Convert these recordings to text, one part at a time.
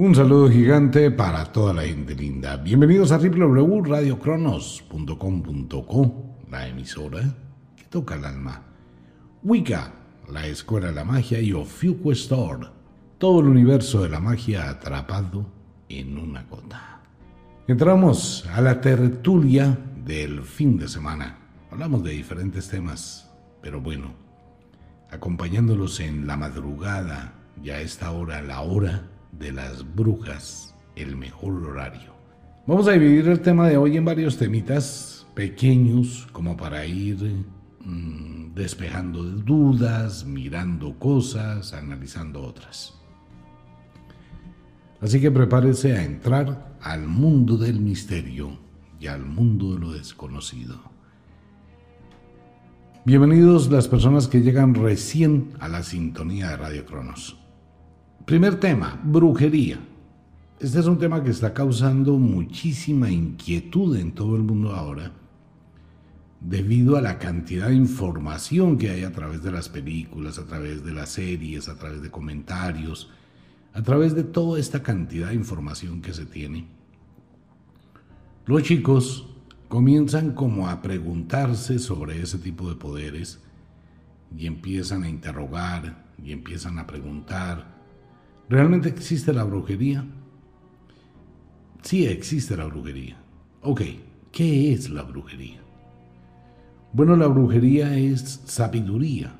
Un saludo gigante para toda la gente linda. Bienvenidos a www.radiocronos.com.co, la emisora que toca el alma. Wicca, la escuela de la magia, y Ophiuchus Store, todo el universo de la magia atrapado en una gota. Entramos a la tertulia del fin de semana. Hablamos de diferentes temas, pero bueno, acompañándolos en la madrugada, ya a esta hora, la hora de las brujas, el mejor horario. Vamos a dividir el tema de hoy en varios temitas pequeños, como para ir despejando dudas, mirando cosas, analizando otras. Así que prepárese a entrar al mundo del misterio y al mundo de lo desconocido. Bienvenidos las personas que llegan recién a la sintonía de Radio Cronos. Primer tema, brujería. Este es un tema que está causando muchísima inquietud en todo el mundo ahora, debido a la cantidad de información que hay a través de las películas, a través de las series, a través de comentarios, a través de toda esta cantidad de información que se tiene. Los chicos comienzan como a preguntarse sobre ese tipo de poderes y empiezan a interrogar y empiezan a preguntar. ¿Realmente existe la brujería? Sí, existe la brujería. Ok, ¿qué es la brujería? Bueno, la brujería es sabiduría.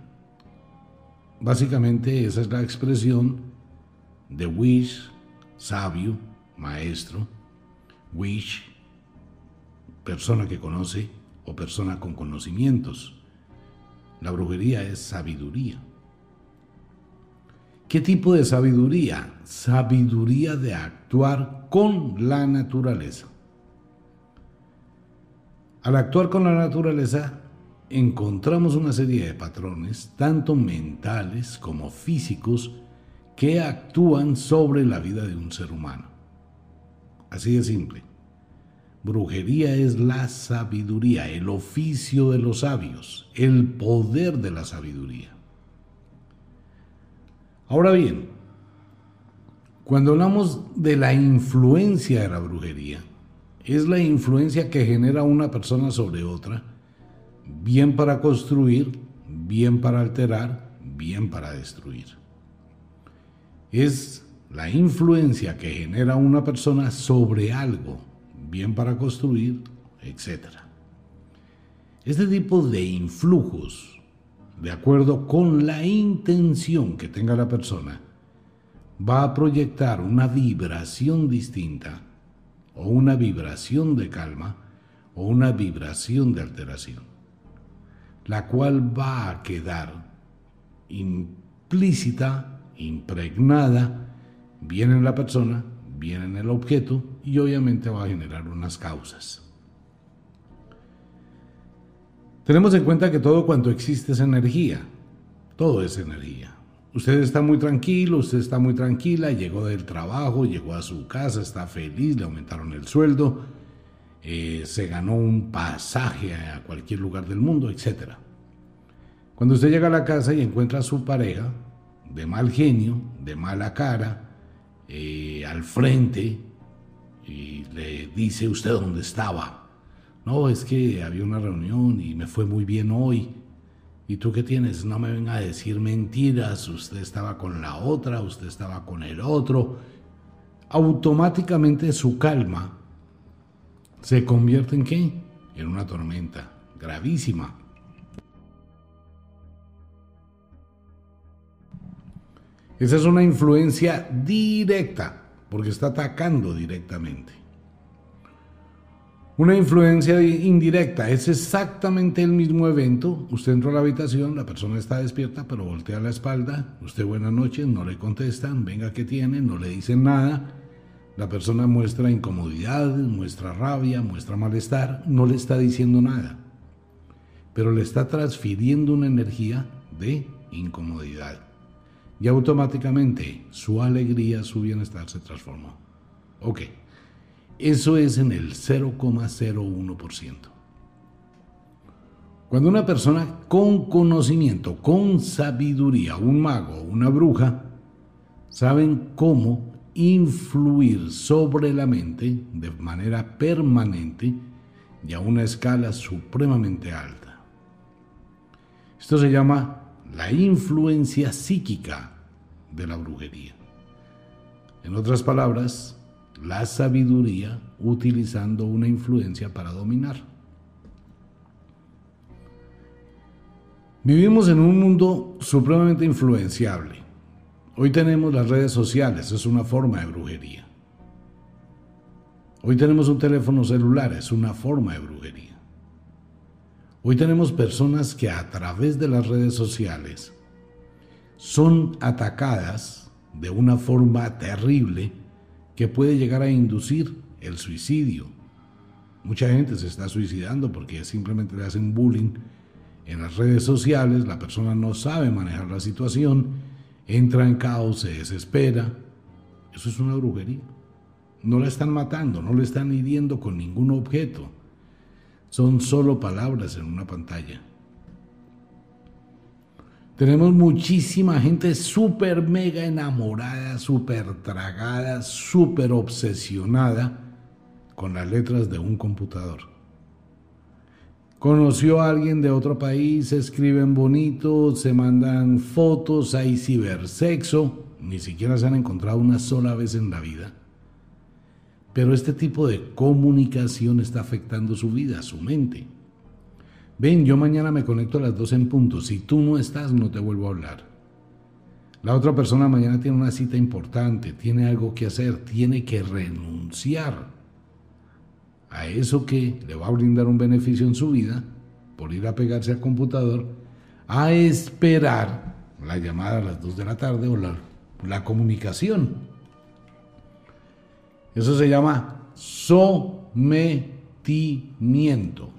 Básicamente esa es la expresión de wish, sabio, maestro, wish, persona que conoce o persona con conocimientos. La brujería es sabiduría. ¿Qué tipo de sabiduría? Sabiduría de actuar con la naturaleza. Al actuar con la naturaleza, encontramos una serie de patrones, tanto mentales como físicos, que actúan sobre la vida de un ser humano. Así de simple. Brujería es la sabiduría, el oficio de los sabios, el poder de la sabiduría. Ahora bien, cuando hablamos de la influencia de la brujería, es la influencia que genera una persona sobre otra, bien para construir, bien para alterar, bien para destruir. Es la influencia que genera una persona sobre algo, bien para construir, etc. Este tipo de influjos, de acuerdo con la intención que tenga la persona, va a proyectar una vibración distinta, o una vibración de calma, o una vibración de alteración, la cual va a quedar implícita, impregnada, bien en la persona, bien en el objeto, y obviamente va a generar unas causas. Tenemos en cuenta que todo cuanto existe es energía. Todo es energía. Usted está muy tranquilo, usted está muy tranquila, llegó del trabajo, llegó a su casa, está feliz, le aumentaron el sueldo, se ganó un pasaje a cualquier lugar del mundo, etc. Cuando usted llega a la casa y encuentra a su pareja de mal genio, de mala cara, al frente, y le dice: ¿usted dónde estaba? No, es que había una reunión y me fue muy bien hoy. ¿Y tú qué tienes? No me venga a decir mentiras. Usted estaba con la otra, usted estaba con el otro. Automáticamente su calma se convierte ¿en qué? En una tormenta gravísima. Esa es una influencia directa, porque está atacando directamente. Una influencia indirecta, es exactamente el mismo evento. Usted entra a la habitación, la persona está despierta, pero voltea la espalda. Usted, buenas noches, no le contestan, venga, ¿qué tiene? No le dicen nada. La persona muestra incomodidad, muestra rabia, muestra malestar, no le está diciendo nada. Pero le está transfiriendo una energía de incomodidad. Y automáticamente su alegría, su bienestar se transformó. Ok. Eso es en el 0,01%. Cuando una persona con conocimiento, con sabiduría, un mago, una bruja, saben cómo influir sobre la mente de manera permanente y a una escala supremamente alta. Esto se llama la influencia psíquica de la brujería. En otras palabras, la sabiduría utilizando una influencia para dominar. Vivimos en un mundo supremamente influenciable. Hoy tenemos las redes sociales, es una forma de brujería. Hoy tenemos un teléfono celular, es una forma de brujería. Hoy tenemos personas que a través de las redes sociales son atacadas de una forma terrible que puede llegar a inducir el suicidio. Mucha gente se está suicidando porque simplemente le hacen bullying en las redes sociales, la persona no sabe manejar la situación, entra en caos, se desespera. Eso es una brujería. No la están matando, no le están hiriendo con ningún objeto. Son solo palabras en una pantalla. Tenemos muchísima gente súper mega enamorada, súper tragada, súper obsesionada con las letras de un computador. Conoció a alguien de otro país, se escriben bonito, se mandan fotos, hay cibersexo. Ni siquiera se han encontrado una sola vez en la vida. Pero este tipo de comunicación está afectando su vida, su mente. Ven, yo mañana me conecto a las 12 en punto. Si tú no estás, no te vuelvo a hablar. La otra persona mañana tiene una cita importante, tiene algo que hacer, tiene que renunciar a eso que le va a brindar un beneficio en su vida por ir a pegarse al computador, a esperar la llamada a las 2 de la tarde o la comunicación. Eso se llama sometimiento.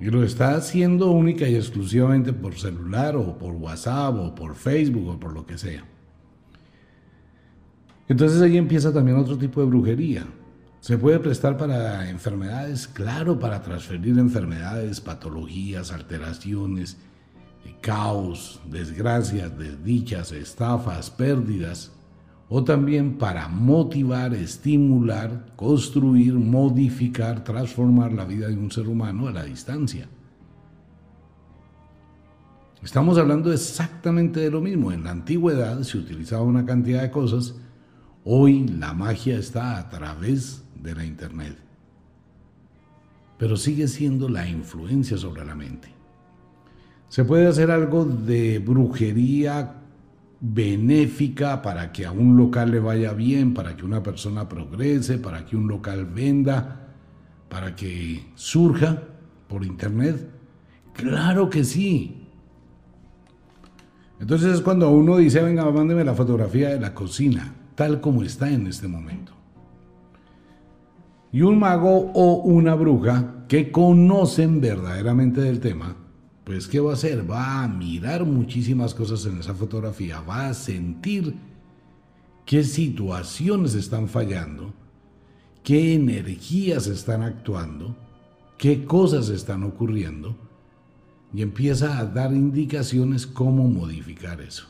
Y lo está haciendo única y exclusivamente por celular o por WhatsApp o por Facebook o por lo que sea. Entonces ahí empieza también otro tipo de brujería. ¿Se puede prestar para enfermedades? Claro, para transferir enfermedades, patologías, alteraciones, caos, desgracias, desdichas, estafas, pérdidas. O también para motivar, estimular, construir, modificar, transformar la vida de un ser humano a la distancia. Estamos hablando exactamente de lo mismo. En la antigüedad se utilizaba una cantidad de cosas. Hoy la magia está a través de la internet. Pero sigue siendo la influencia sobre la mente. Se puede hacer algo de brujería benéfica para que a un local le vaya bien, para que una persona progrese, para que un local venda, para que surja por internet. ¡Claro que sí! Entonces es cuando uno dice, venga, mándeme la fotografía de la cocina, tal como está en este momento. Y un mago o una bruja que conocen verdaderamente del tema, pues ¿qué va a hacer? Va a mirar muchísimas cosas en esa fotografía, va a sentir qué situaciones están fallando, qué energías están actuando, qué cosas están ocurriendo, y empieza a dar indicaciones cómo modificar eso.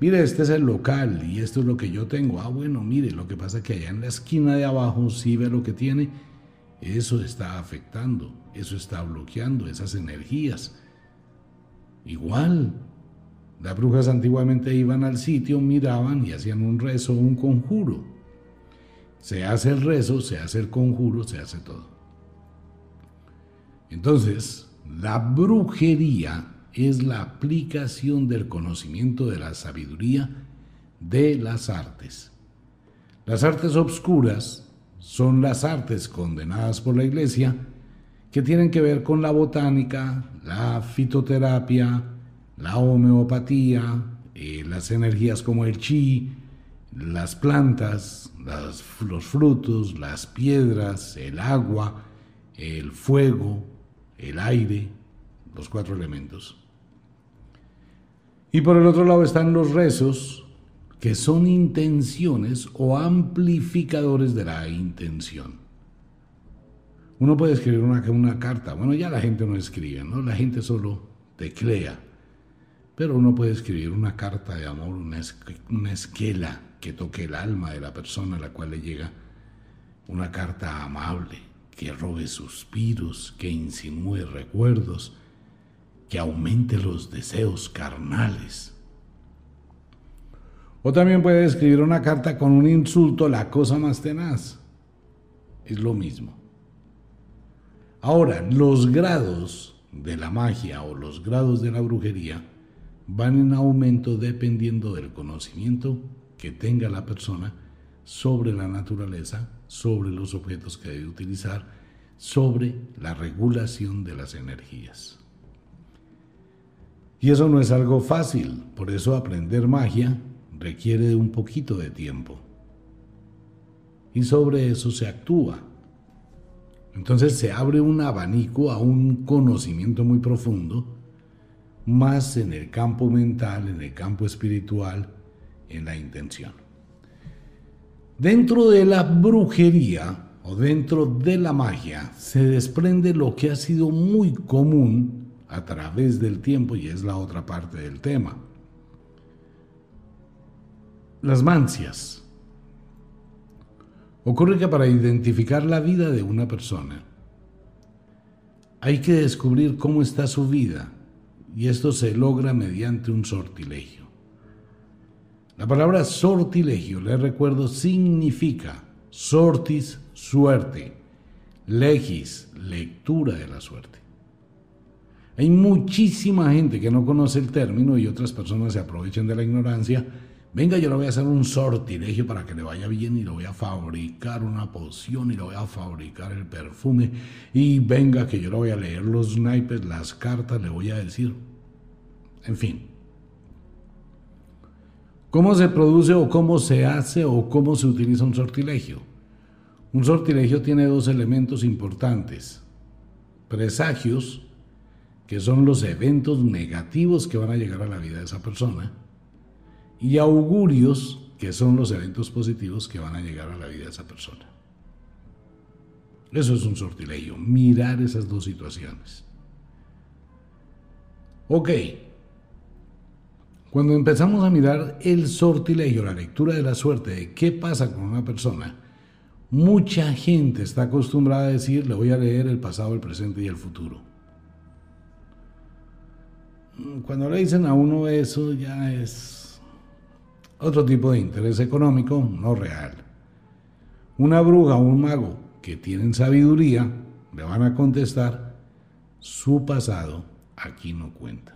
Mire, este es el local y esto es lo que yo tengo. Ah, bueno, mire, lo que pasa es que allá en la esquina de abajo sí ve lo que tiene. Eso está afectando, eso está bloqueando esas energías. Igual, las brujas antiguamente iban al sitio, miraban y hacían un rezo, un conjuro. Se hace el rezo, se hace el conjuro, se hace todo. Entonces, la brujería es la aplicación del conocimiento de la sabiduría de las artes. Las artes obscuras son las artes condenadas por la Iglesia que tienen que ver con la botánica, la fitoterapia, la homeopatía, las energías como el chi, las plantas, los frutos, las piedras, el agua, el fuego, el aire, los 4 elementos. Y por el otro lado están los rezos, que son intenciones o amplificadores de la intención. Uno puede escribir una carta, bueno, ya la gente no escribe, ¿no? La gente solo teclea. Pero uno puede escribir una carta de amor, una esquela que toque el alma de la persona a la cual le llega, una carta amable que robe suspiros, que insinúe recuerdos, que aumente los deseos carnales. O también puede escribir una carta con un insulto, la cosa más tenaz. Es lo mismo. Ahora, los grados de la magia o los grados de la brujería van en aumento dependiendo del conocimiento que tenga la persona sobre la naturaleza, sobre los objetos que debe utilizar, sobre la regulación de las energías. Y eso no es algo fácil, por eso aprender magia requiere de un poquito de tiempo. Y sobre eso se actúa. Entonces se abre un abanico a un conocimiento muy profundo, más en el campo mental, en el campo espiritual, en la intención. Dentro de la brujería o dentro de la magia se desprende lo que ha sido muy común a través del tiempo y es la otra parte del tema. Las mancias. Ocurre que para identificar la vida de una persona hay que descubrir cómo está su vida. Y esto se logra mediante un sortilegio. La palabra sortilegio, les recuerdo, significa sortis, suerte, legis, lectura de la suerte. Hay muchísima gente que no conoce el término y otras personas se aprovechan de la ignorancia. Venga, yo le voy a hacer un sortilegio para que le vaya bien y le voy a fabricar una poción y le voy a fabricar el perfume. Y venga que yo le voy a leer los naipes, las cartas, le voy a decir. En fin. ¿Cómo se produce o cómo se hace o cómo se utiliza un sortilegio? Un sortilegio tiene dos elementos importantes. Presagios, que son los eventos negativos que van a llegar a la vida de esa persona. Y augurios, que son los eventos positivos que van a llegar a la vida de esa persona. Eso es un sortilegio, mirar esas dos situaciones. Ok. Cuando empezamos a mirar el sortilegio, la lectura de la suerte, de qué pasa con una persona, mucha gente está acostumbrada a decir, le voy a leer el pasado, el presente y el futuro. Cuando le dicen a uno eso, ya es otro tipo de interés económico no real. Una bruja o un mago que tienen sabiduría, le van a contestar, su pasado aquí no cuenta.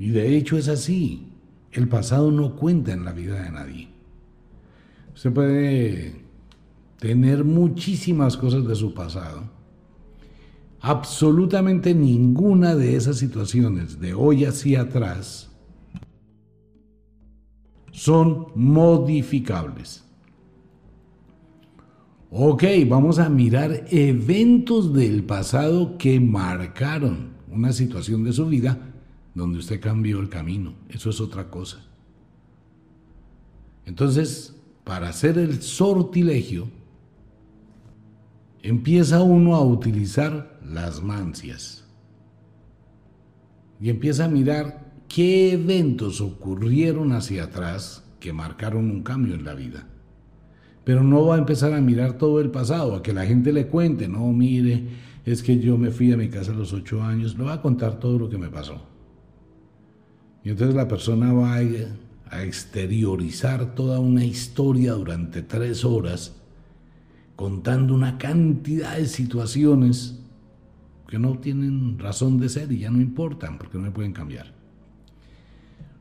Y de hecho es así, el pasado no cuenta en la vida de nadie. Usted puede tener muchísimas cosas de su pasado. Absolutamente ninguna de esas situaciones de hoy hacia atrás son modificables. Ok, vamos a mirar eventos del pasado que marcaron una situación de su vida donde usted cambió el camino, eso es otra cosa. Entonces, para hacer el sortilegio, empieza uno a utilizar las mancias. Y empieza a mirar qué eventos ocurrieron hacia atrás que marcaron un cambio en la vida. Pero no va a empezar a mirar todo el pasado, a que la gente le cuente, no, mire, es que yo me fui de mi casa a los 8 años, le voy a contar todo lo que me pasó. Y entonces la persona va a exteriorizar toda una historia durante 3 horas, contando una cantidad de situaciones que no tienen razón de ser y ya no importan porque no me pueden cambiar.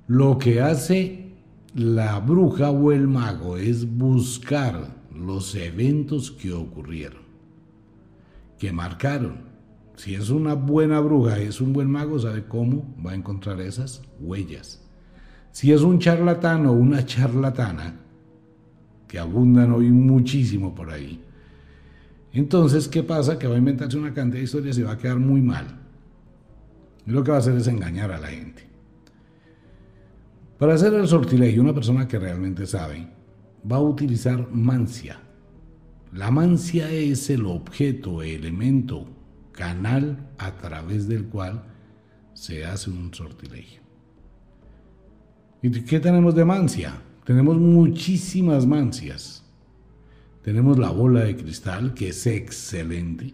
Lo que hace la bruja o el mago es buscar los eventos que ocurrieron, que marcaron. Si es una buena bruja, es un buen mago, sabe cómo va a encontrar esas huellas. Si es un charlatán o una charlatana, que abundan hoy muchísimo por ahí, entonces, ¿qué pasa? Que va a inventarse una cantidad de historias y va a quedar muy mal. Y lo que va a hacer es engañar a la gente. Para hacer el sortilegio, una persona que realmente sabe, va a utilizar mancia. La mancia es el objeto, el elemento, canal a través del cual se hace un sortilegio. ¿Y qué tenemos de mancia? Tenemos muchísimas mancias. Tenemos la bola de cristal, que es excelente,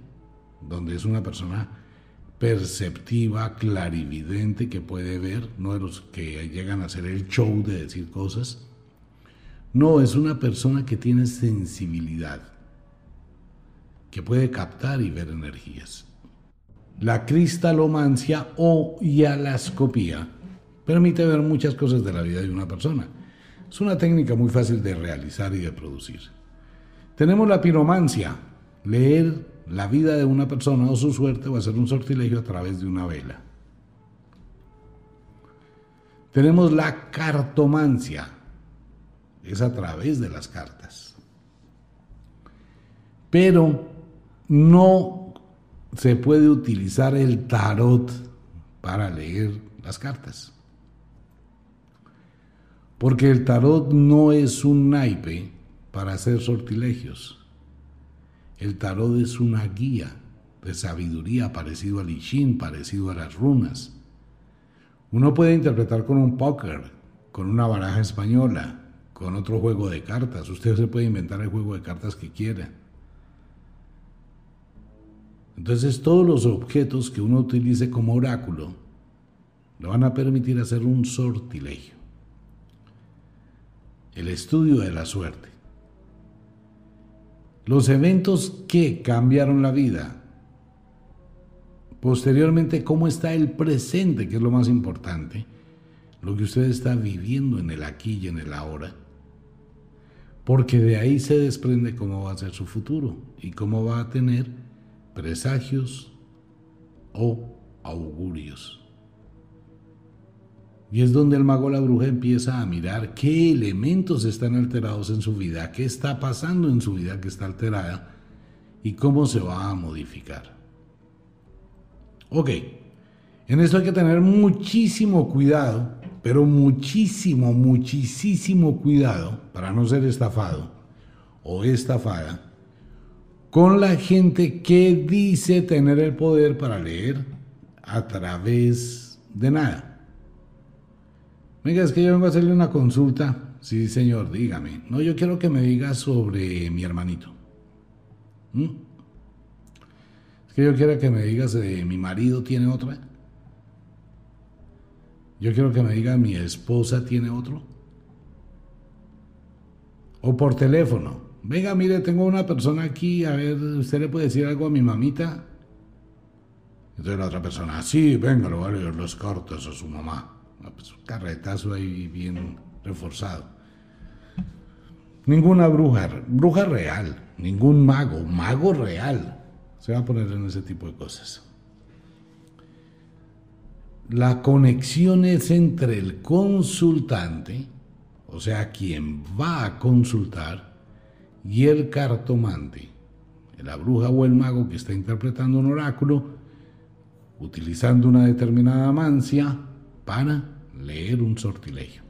donde es una persona perceptiva, clarividente, que puede ver, no de los que llegan a hacer el show de decir cosas. No, es una persona que tiene sensibilidad, que puede captar y ver energías. La cristalomancia o hialascopía permite ver muchas cosas de la vida de una persona. Es una técnica muy fácil de realizar y de producir. Tenemos la piromancia, leer la vida de una persona o su suerte o hacer un sortilegio a través de una vela. Tenemos la cartomancia, es a través de las cartas. Pero no se puede utilizar el tarot para leer las cartas, porque el tarot no es un naipe para hacer sortilegios. El tarot es una guía de sabiduría, parecido al I Ching, parecido a las runas. Uno puede interpretar con un póker, con una baraja española, con otro juego de cartas. Usted se puede inventar el juego de cartas que quiera. Entonces, todos los objetos que uno utilice como oráculo le van a permitir hacer un sortilegio, el estudio de la suerte. Los eventos que cambiaron la vida, posteriormente cómo está el presente, que es lo más importante, lo que usted está viviendo en el aquí y en el ahora, porque de ahí se desprende cómo va a ser su futuro y cómo va a tener presagios o augurios. Y es donde el mago o la bruja empieza a mirar qué elementos están alterados en su vida, qué está pasando en su vida que está alterada y cómo se va a modificar. Ok, en esto hay que tener muchísimo cuidado, pero muchísimo cuidado para no ser estafado o estafada con la gente que dice tener el poder para leer a través de nada. Venga, es que yo vengo a hacerle una consulta. Sí, señor, dígame. No, yo quiero que me diga sobre mi hermanito. Es que yo quiero que me digas, mi marido tiene otra. Yo quiero que me diga, mi esposa tiene otro. O por teléfono. Venga, mire, tengo una persona aquí, a ver, ¿usted le puede decir algo a mi mamita? Entonces la otra persona, sí, venga, lo voy a leer los cortos a su mamá. Pues un carretazo ahí bien reforzado. Ninguna bruja real, ningún mago real se va a poner en ese tipo de cosas. La conexión es entre el consultante, o sea, quien va a consultar, y el cartomante, la bruja o el mago que está interpretando un oráculo, utilizando una determinada mancia para leer un sortilegio.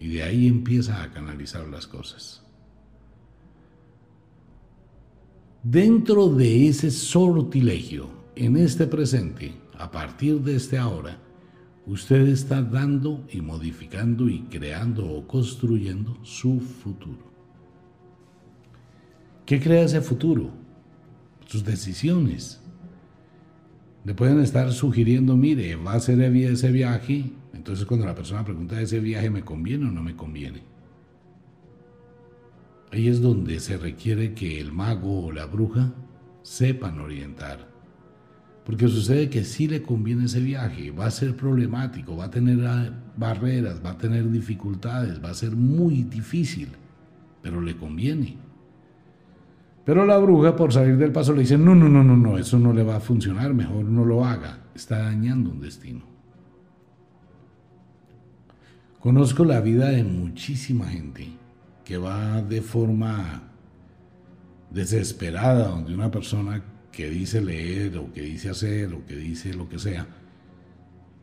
Y de ahí empieza a canalizar las cosas. Dentro de ese sortilegio, en este presente, a partir de este ahora, usted está dando y modificando y creando o construyendo su futuro. ¿Qué crea ese futuro? Sus decisiones. Le pueden estar sugiriendo, mire, va a ser ese viaje. Entonces cuando la persona pregunta, ¿ese viaje me conviene o no me conviene? Ahí es donde se requiere que el mago o la bruja sepan orientar. Porque sucede que sí le conviene ese viaje, va a ser problemático, va a tener barreras, va a tener dificultades, va a ser muy difícil, pero le conviene. Pero la bruja, por salir del paso, le dice, no, eso no le va a funcionar, mejor no lo haga, está dañando un destino. Conozco la vida de muchísima gente que va de forma desesperada, donde una persona que dice leer o que dice hacer o que dice lo que sea,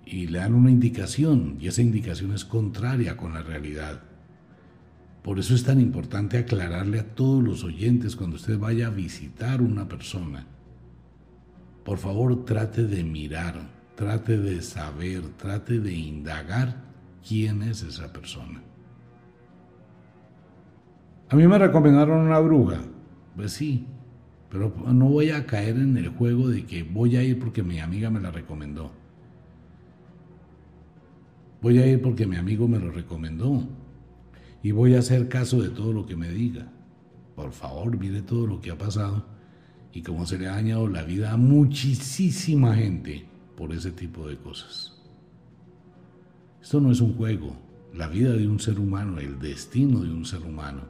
y le dan una indicación, y esa indicación es contraria con la realidad. Por eso es tan importante aclararle a todos los oyentes cuando usted vaya a visitar una persona por favor trate de mirar, trate de saber, trate de indagar quién es esa persona. A mí me recomendaron una bruja, pues sí, pero no voy a caer en el juego de que voy a ir porque mi amiga me la recomendó. Voy a ir porque mi amigo me lo recomendó. Y voy a hacer caso de todo lo que me diga. Por favor, mire todo lo que ha pasado y cómo se le ha dañado la vida a muchísima gente por ese tipo de cosas. Esto no es un juego. La vida de un ser humano, el destino de un ser humano,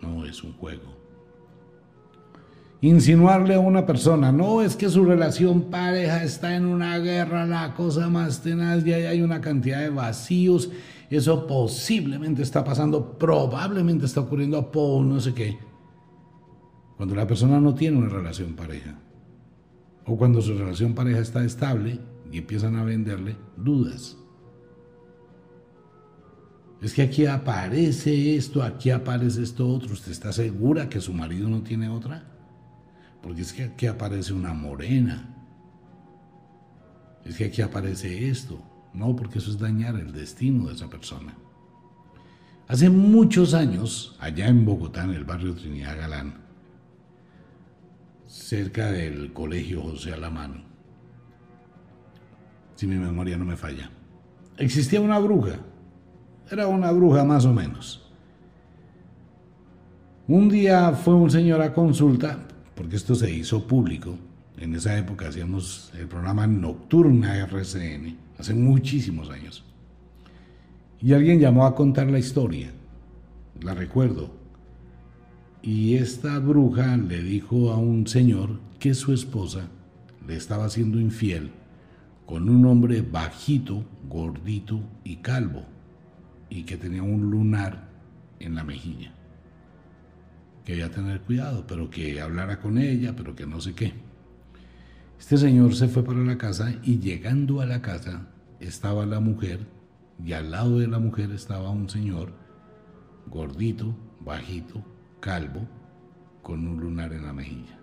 no es un juego. Insinuarle a una persona, no, es que su relación pareja está en una guerra, la cosa más tenaz, y ahí hay una cantidad de vacíos, eso posiblemente está pasando, probablemente está ocurriendo, no sé qué. Cuando la persona no tiene una relación pareja, o cuando su relación pareja está estable y empiezan a venderle dudas. Es que aquí aparece esto otro, ¿usted está segura que su marido no tiene otra? Porque es que aquí aparece una morena. Es que aquí aparece esto. No, porque eso es dañar el destino de esa persona. Hace muchos años, allá en Bogotá, en el barrio Trinidad Galán, cerca del colegio José Alamán, si mi memoria no me falla, existía una bruja. Era una bruja más o menos. Un día fue un señor a consulta, porque esto se hizo público. En esa época hacíamos el programa Nocturna RCN, hace muchísimos años. Y alguien llamó a contar la historia, la recuerdo. Y esta bruja le dijo a un señor que su esposa le estaba siendo infiel con un hombre bajito, gordito y calvo, y que tenía un lunar en la mejilla. Que había que tener cuidado, pero que hablara con ella, pero que no sé qué. Este señor se fue para la casa y llegando a la casa estaba la mujer y al lado de la mujer estaba un señor gordito, bajito, calvo, con un lunar en la mejilla.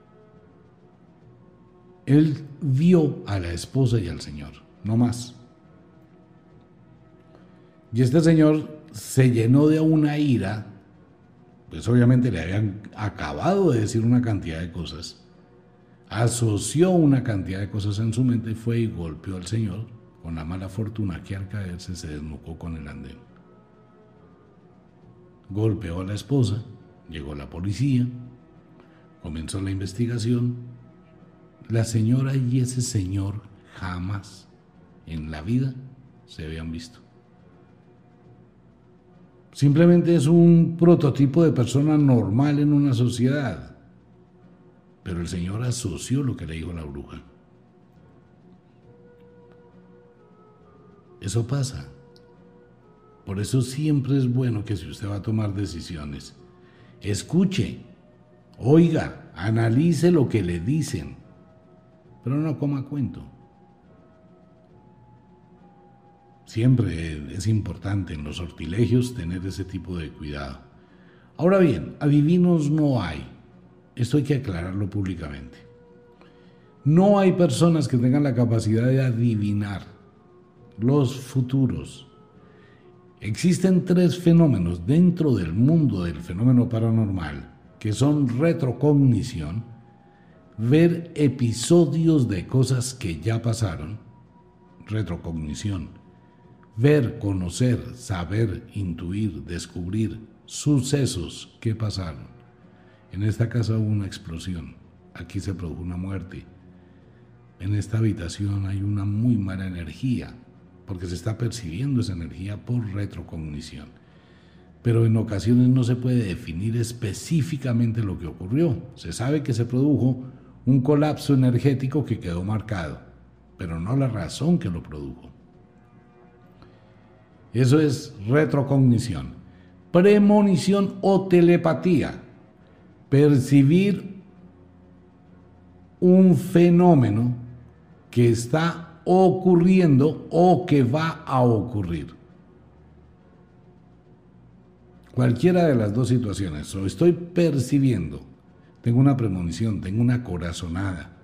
Él vio a la esposa y al señor, no más. Y este señor se llenó de una ira. Pues obviamente le habían acabado de decir una cantidad de cosas. Asoció una cantidad de cosas en su mente, fue y golpeó al señor con la mala fortuna que al caerse se desnucó con el andén. Golpeó a la esposa, llegó la policía, comenzó la investigación. La señora y ese señor jamás en la vida se habían visto. Simplemente es un prototipo de persona normal en una sociedad. Pero el señor asoció lo que le dijo la bruja. Eso pasa. Por eso siempre es bueno que si usted va a tomar decisiones, escuche, oiga, analice lo que le dicen, pero no coma cuento. Siempre es importante en los sortilegios tener ese tipo de cuidado. Ahora bien, adivinos no hay. Esto hay que aclararlo públicamente. No hay personas que tengan la capacidad de adivinar los futuros. Existen tres fenómenos dentro del mundo del fenómeno paranormal, que son retrocognición, ver episodios de cosas que ya pasaron, retrocognición, ver, conocer, saber, intuir, descubrir sucesos que pasaron. En esta casa hubo una explosión, aquí se produjo una muerte. En esta habitación hay una muy mala energía, porque se está percibiendo esa energía por retrocognición. Pero en ocasiones no se puede definir específicamente lo que ocurrió. Se sabe que se produjo un colapso energético que quedó marcado, pero no la razón que lo produjo. Eso es retrocognición. Premonición o telepatía. Percibir un fenómeno que está ocurriendo o que va a ocurrir. Cualquiera de las dos situaciones. O estoy percibiendo, tengo una premonición, tengo una corazonada,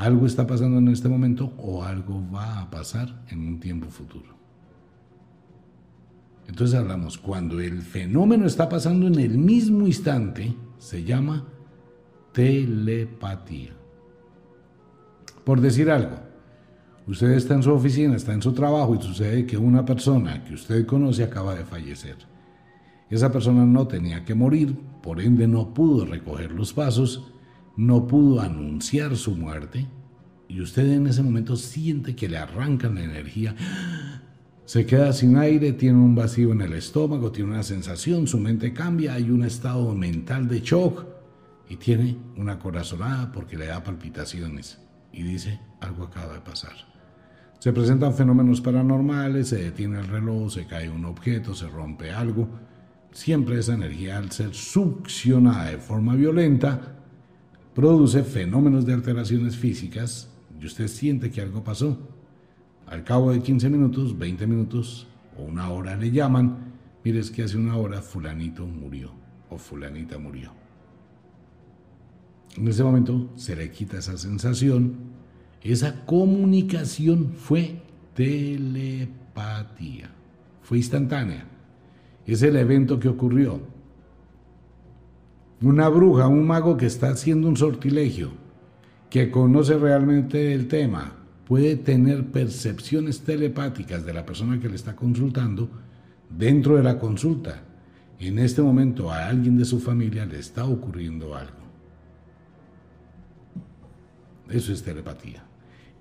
Algo está pasando en este momento o algo va a pasar en un tiempo futuro. Entonces hablamos, cuando el fenómeno está pasando en el mismo instante, se llama telepatía. Por decir algo, usted está en su oficina, está en su trabajo y sucede que una persona que usted conoce acaba de fallecer. Esa persona no tenía que morir, por ende no pudo recoger los pasos, no pudo anunciar su muerte, y usted en ese momento siente que le arrancan la energía, se queda sin aire, tiene un vacío en el estómago, tiene una sensación, su mente cambia, hay un estado mental de shock y tiene una corazonada porque le da palpitaciones y dice, algo acaba de pasar. Se presentan fenómenos paranormales, se detiene el reloj, se cae un objeto, se rompe algo. Siempre esa energía, al ser succionada de forma violenta, produce fenómenos de alteraciones físicas y usted siente que algo pasó. Al cabo de 15 minutos, 20 minutos o una hora le llaman, mire, es que hace una hora fulanito murió o fulanita murió. En ese momento se le quita esa sensación, esa comunicación fue telepatía, fue instantánea, es el evento que ocurrió. Una bruja, un mago que está haciendo un sortilegio, que conoce realmente el tema, puede tener percepciones telepáticas de la persona que le está consultando dentro de la consulta. En este momento a alguien de su familia le está ocurriendo algo. Eso es telepatía.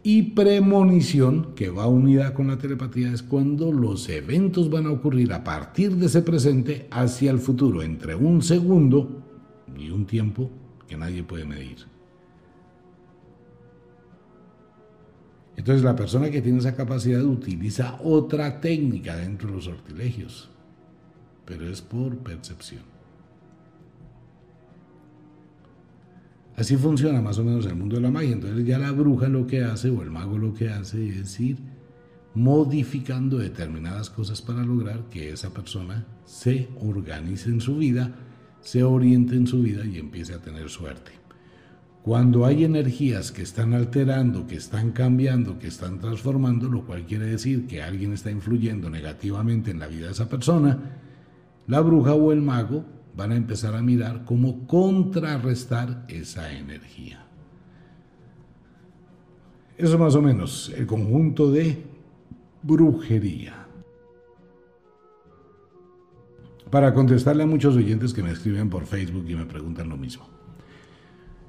Y premonición, que va unida con la telepatía, es cuando los eventos van a ocurrir a partir de ese presente hacia el futuro, entre un segundo y un tiempo que nadie puede medir. Entonces la persona que tiene esa capacidad utiliza otra técnica dentro de los sortilegios, pero es por percepción. Así funciona más o menos el mundo de la magia. Entonces ya la bruja lo que hace, o el mago lo que hace, es ir modificando determinadas cosas para lograr que esa persona se organice en su vida, se oriente en su vida y empiece a tener suerte. Cuando hay energías que están alterando, que están cambiando, que están transformando, lo cual quiere decir que alguien está influyendo negativamente en la vida de esa persona, la bruja o el mago van a empezar a mirar cómo contrarrestar esa energía. Eso más o menos, el conjunto de brujería. Para contestarle a muchos oyentes que me escriben por Facebook y me preguntan lo mismo.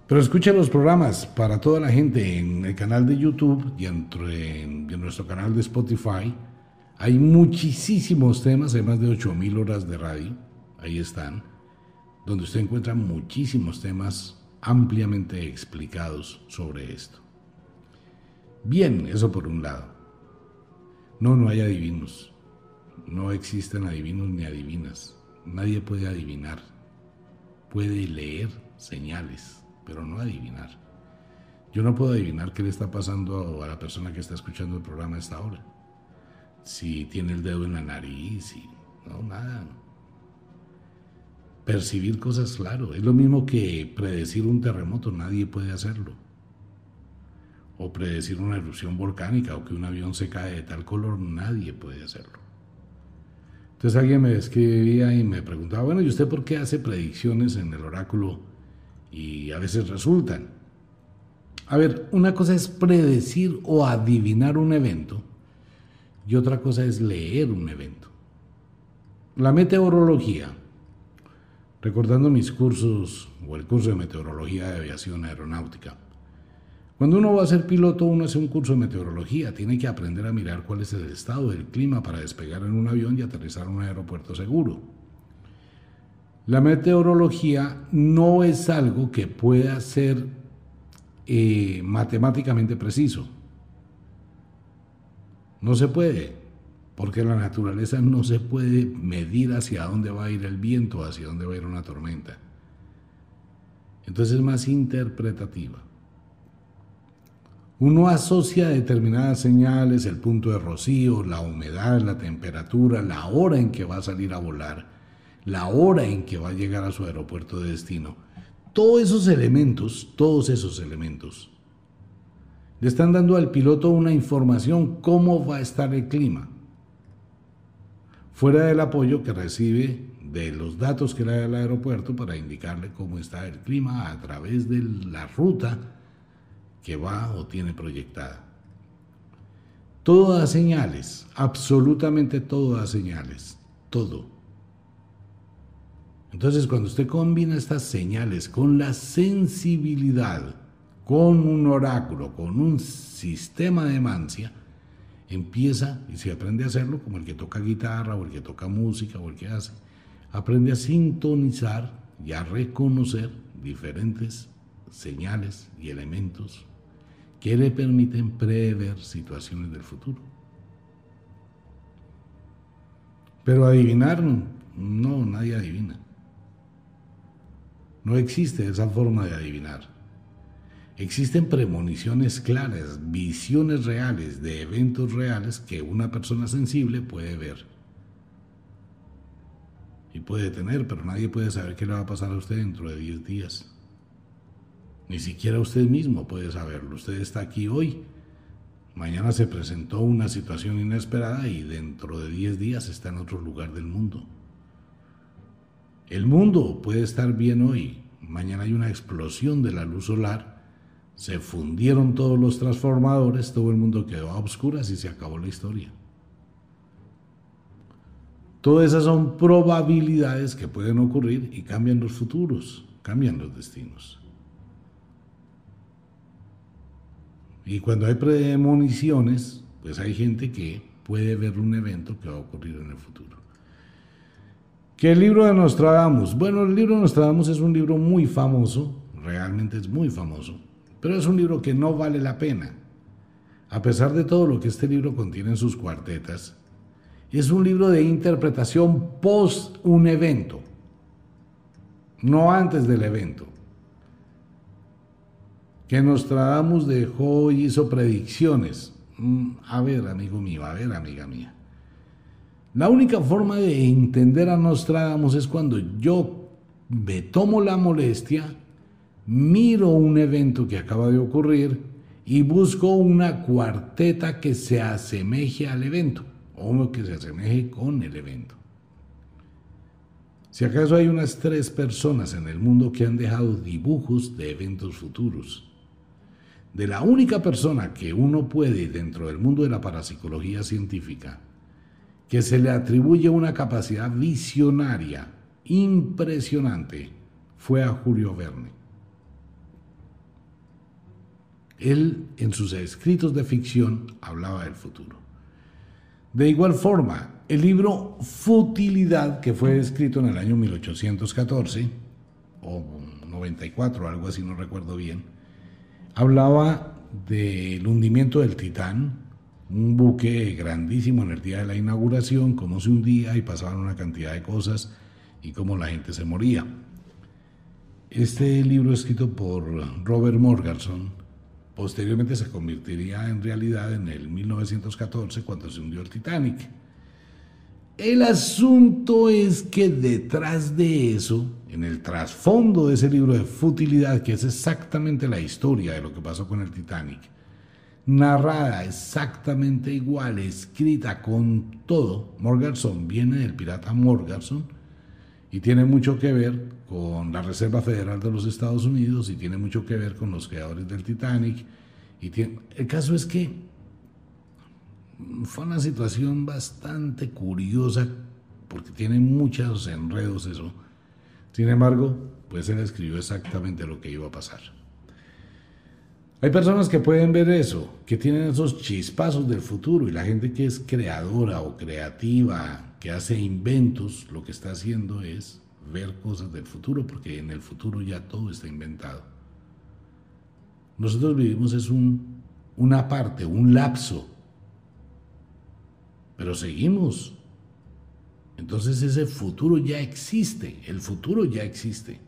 Pero escuchen los programas para toda la gente en el canal de YouTube y en nuestro canal de Spotify. Hay muchísimos temas, hay más de 8000 horas de radio, ahí están, donde usted encuentra muchísimos temas ampliamente explicados sobre esto. Bien, eso por un lado. No hay adivinos. No existen adivinos ni adivinas. Nadie puede adivinar. Puede leer señales, pero no adivinar. Yo no puedo adivinar qué le está pasando a la persona que está escuchando el programa a esta hora. Si tiene el dedo en la nariz, nada. Percibir cosas, claro, es lo mismo que predecir un terremoto, nadie puede hacerlo. O predecir una erupción volcánica o que un avión se cae de tal color, nadie puede hacerlo. Entonces alguien me escribía y me preguntaba, bueno, ¿y usted por qué hace predicciones en el oráculo y a veces resultan? A ver, una cosa es predecir o adivinar un evento y otra cosa es leer un evento. La meteorología, recordando mis cursos o el curso de meteorología de aviación aeronáutica, cuando uno va a ser piloto, uno hace un curso de meteorología, tiene que aprender a mirar cuál es el estado del clima para despegar en un avión y aterrizar en un aeropuerto seguro. La meteorología no es algo que pueda ser matemáticamente preciso. No se puede. Porque la naturaleza no se puede medir hacia dónde va a ir el viento, hacia dónde va a ir una tormenta. Entonces es más interpretativa. Uno asocia determinadas señales, el punto de rocío, la humedad, la temperatura, la hora en que va a salir a volar, la hora en que va a llegar a su aeropuerto de destino. Todos esos elementos Le están dando al piloto una información cómo va a estar el clima. Fuera del apoyo que recibe de los datos que le da el aeropuerto para indicarle cómo está el clima a través de la ruta que va o tiene proyectada. Todo da señales, absolutamente todo da señales, todo. Entonces, cuando usted combina estas señales con la sensibilidad, con un oráculo, con un sistema de mancia, empieza, y si aprende a hacerlo, como el que toca guitarra, o el que toca música, o el que hace, aprende a sintonizar y a reconocer diferentes señales y elementos que le permiten prever situaciones del futuro. Pero adivinar, no, nadie adivina. No existe esa forma de adivinar. Existen premoniciones claras, visiones reales de eventos reales que una persona sensible puede ver y puede tener, pero nadie puede saber qué le va a pasar a usted dentro de 10 días. Ni siquiera usted mismo puede saberlo. Usted está aquí hoy. Mañana se presentó una situación inesperada y dentro de 10 días está en otro lugar del mundo. El mundo puede estar bien hoy. Mañana hay una explosión de la luz solar. Se fundieron todos los transformadores. Todo el mundo quedó a oscuras y se acabó la historia. Todas esas son probabilidades que pueden ocurrir y cambian los futuros, cambian los destinos. Y cuando hay premoniciones, pues hay gente que puede ver un evento que va a ocurrir en el futuro. ¿Qué libro de Nostradamus? Bueno, el libro de Nostradamus es un libro muy famoso, realmente es muy famoso, pero es un libro que no vale la pena. A pesar de todo lo que este libro contiene en sus cuartetas, es un libro de interpretación post un evento, no antes del evento. Que Nostradamus dejó y hizo predicciones. A ver, amigo mío, a ver, amiga mía. La única forma de entender a Nostradamus es cuando yo me tomo la molestia, miro un evento que acaba de ocurrir y busco una cuarteta que se asemeje al evento o que se asemeje con el evento. Si acaso hay unas 3 personas en el mundo que han dejado dibujos de eventos futuros. De la única persona que uno puede, dentro del mundo de la parapsicología científica, que se le atribuye una capacidad visionaria impresionante, fue a Julio Verne. Él, en sus escritos de ficción, hablaba del futuro. De igual forma, el libro Futilidad, que fue escrito en el año 1814, o 94, algo así, no recuerdo bien, hablaba del hundimiento del Titán, un buque grandísimo en el día de la inauguración, cómo se hundía y pasaban una cantidad de cosas y cómo la gente se moría. Este libro, escrito por Robert Morgerson, posteriormente se convertiría en realidad en el 1914, cuando se hundió el Titanic. El asunto es que detrás de eso, en el trasfondo de ese libro de Futilidad, que es exactamente la historia de lo que pasó con el Titanic, narrada exactamente igual, escrita con todo, Morgerson viene del pirata Morgerson y tiene mucho que ver con la Reserva Federal de los Estados Unidos y tiene mucho que ver con los creadores del Titanic. Y tiene... El caso es que fue una situación bastante curiosa porque tiene muchos enredos eso. Sin embargo, pues él escribió exactamente lo que iba a pasar. Hay personas que pueden ver eso, que tienen esos chispazos del futuro, y la gente que es creadora o creativa, que hace inventos, lo que está haciendo es ver cosas del futuro, porque en el futuro ya todo está inventado. Nosotros vivimos es una parte, un lapso, pero seguimos. Entonces ese futuro ya existe, el futuro ya existe.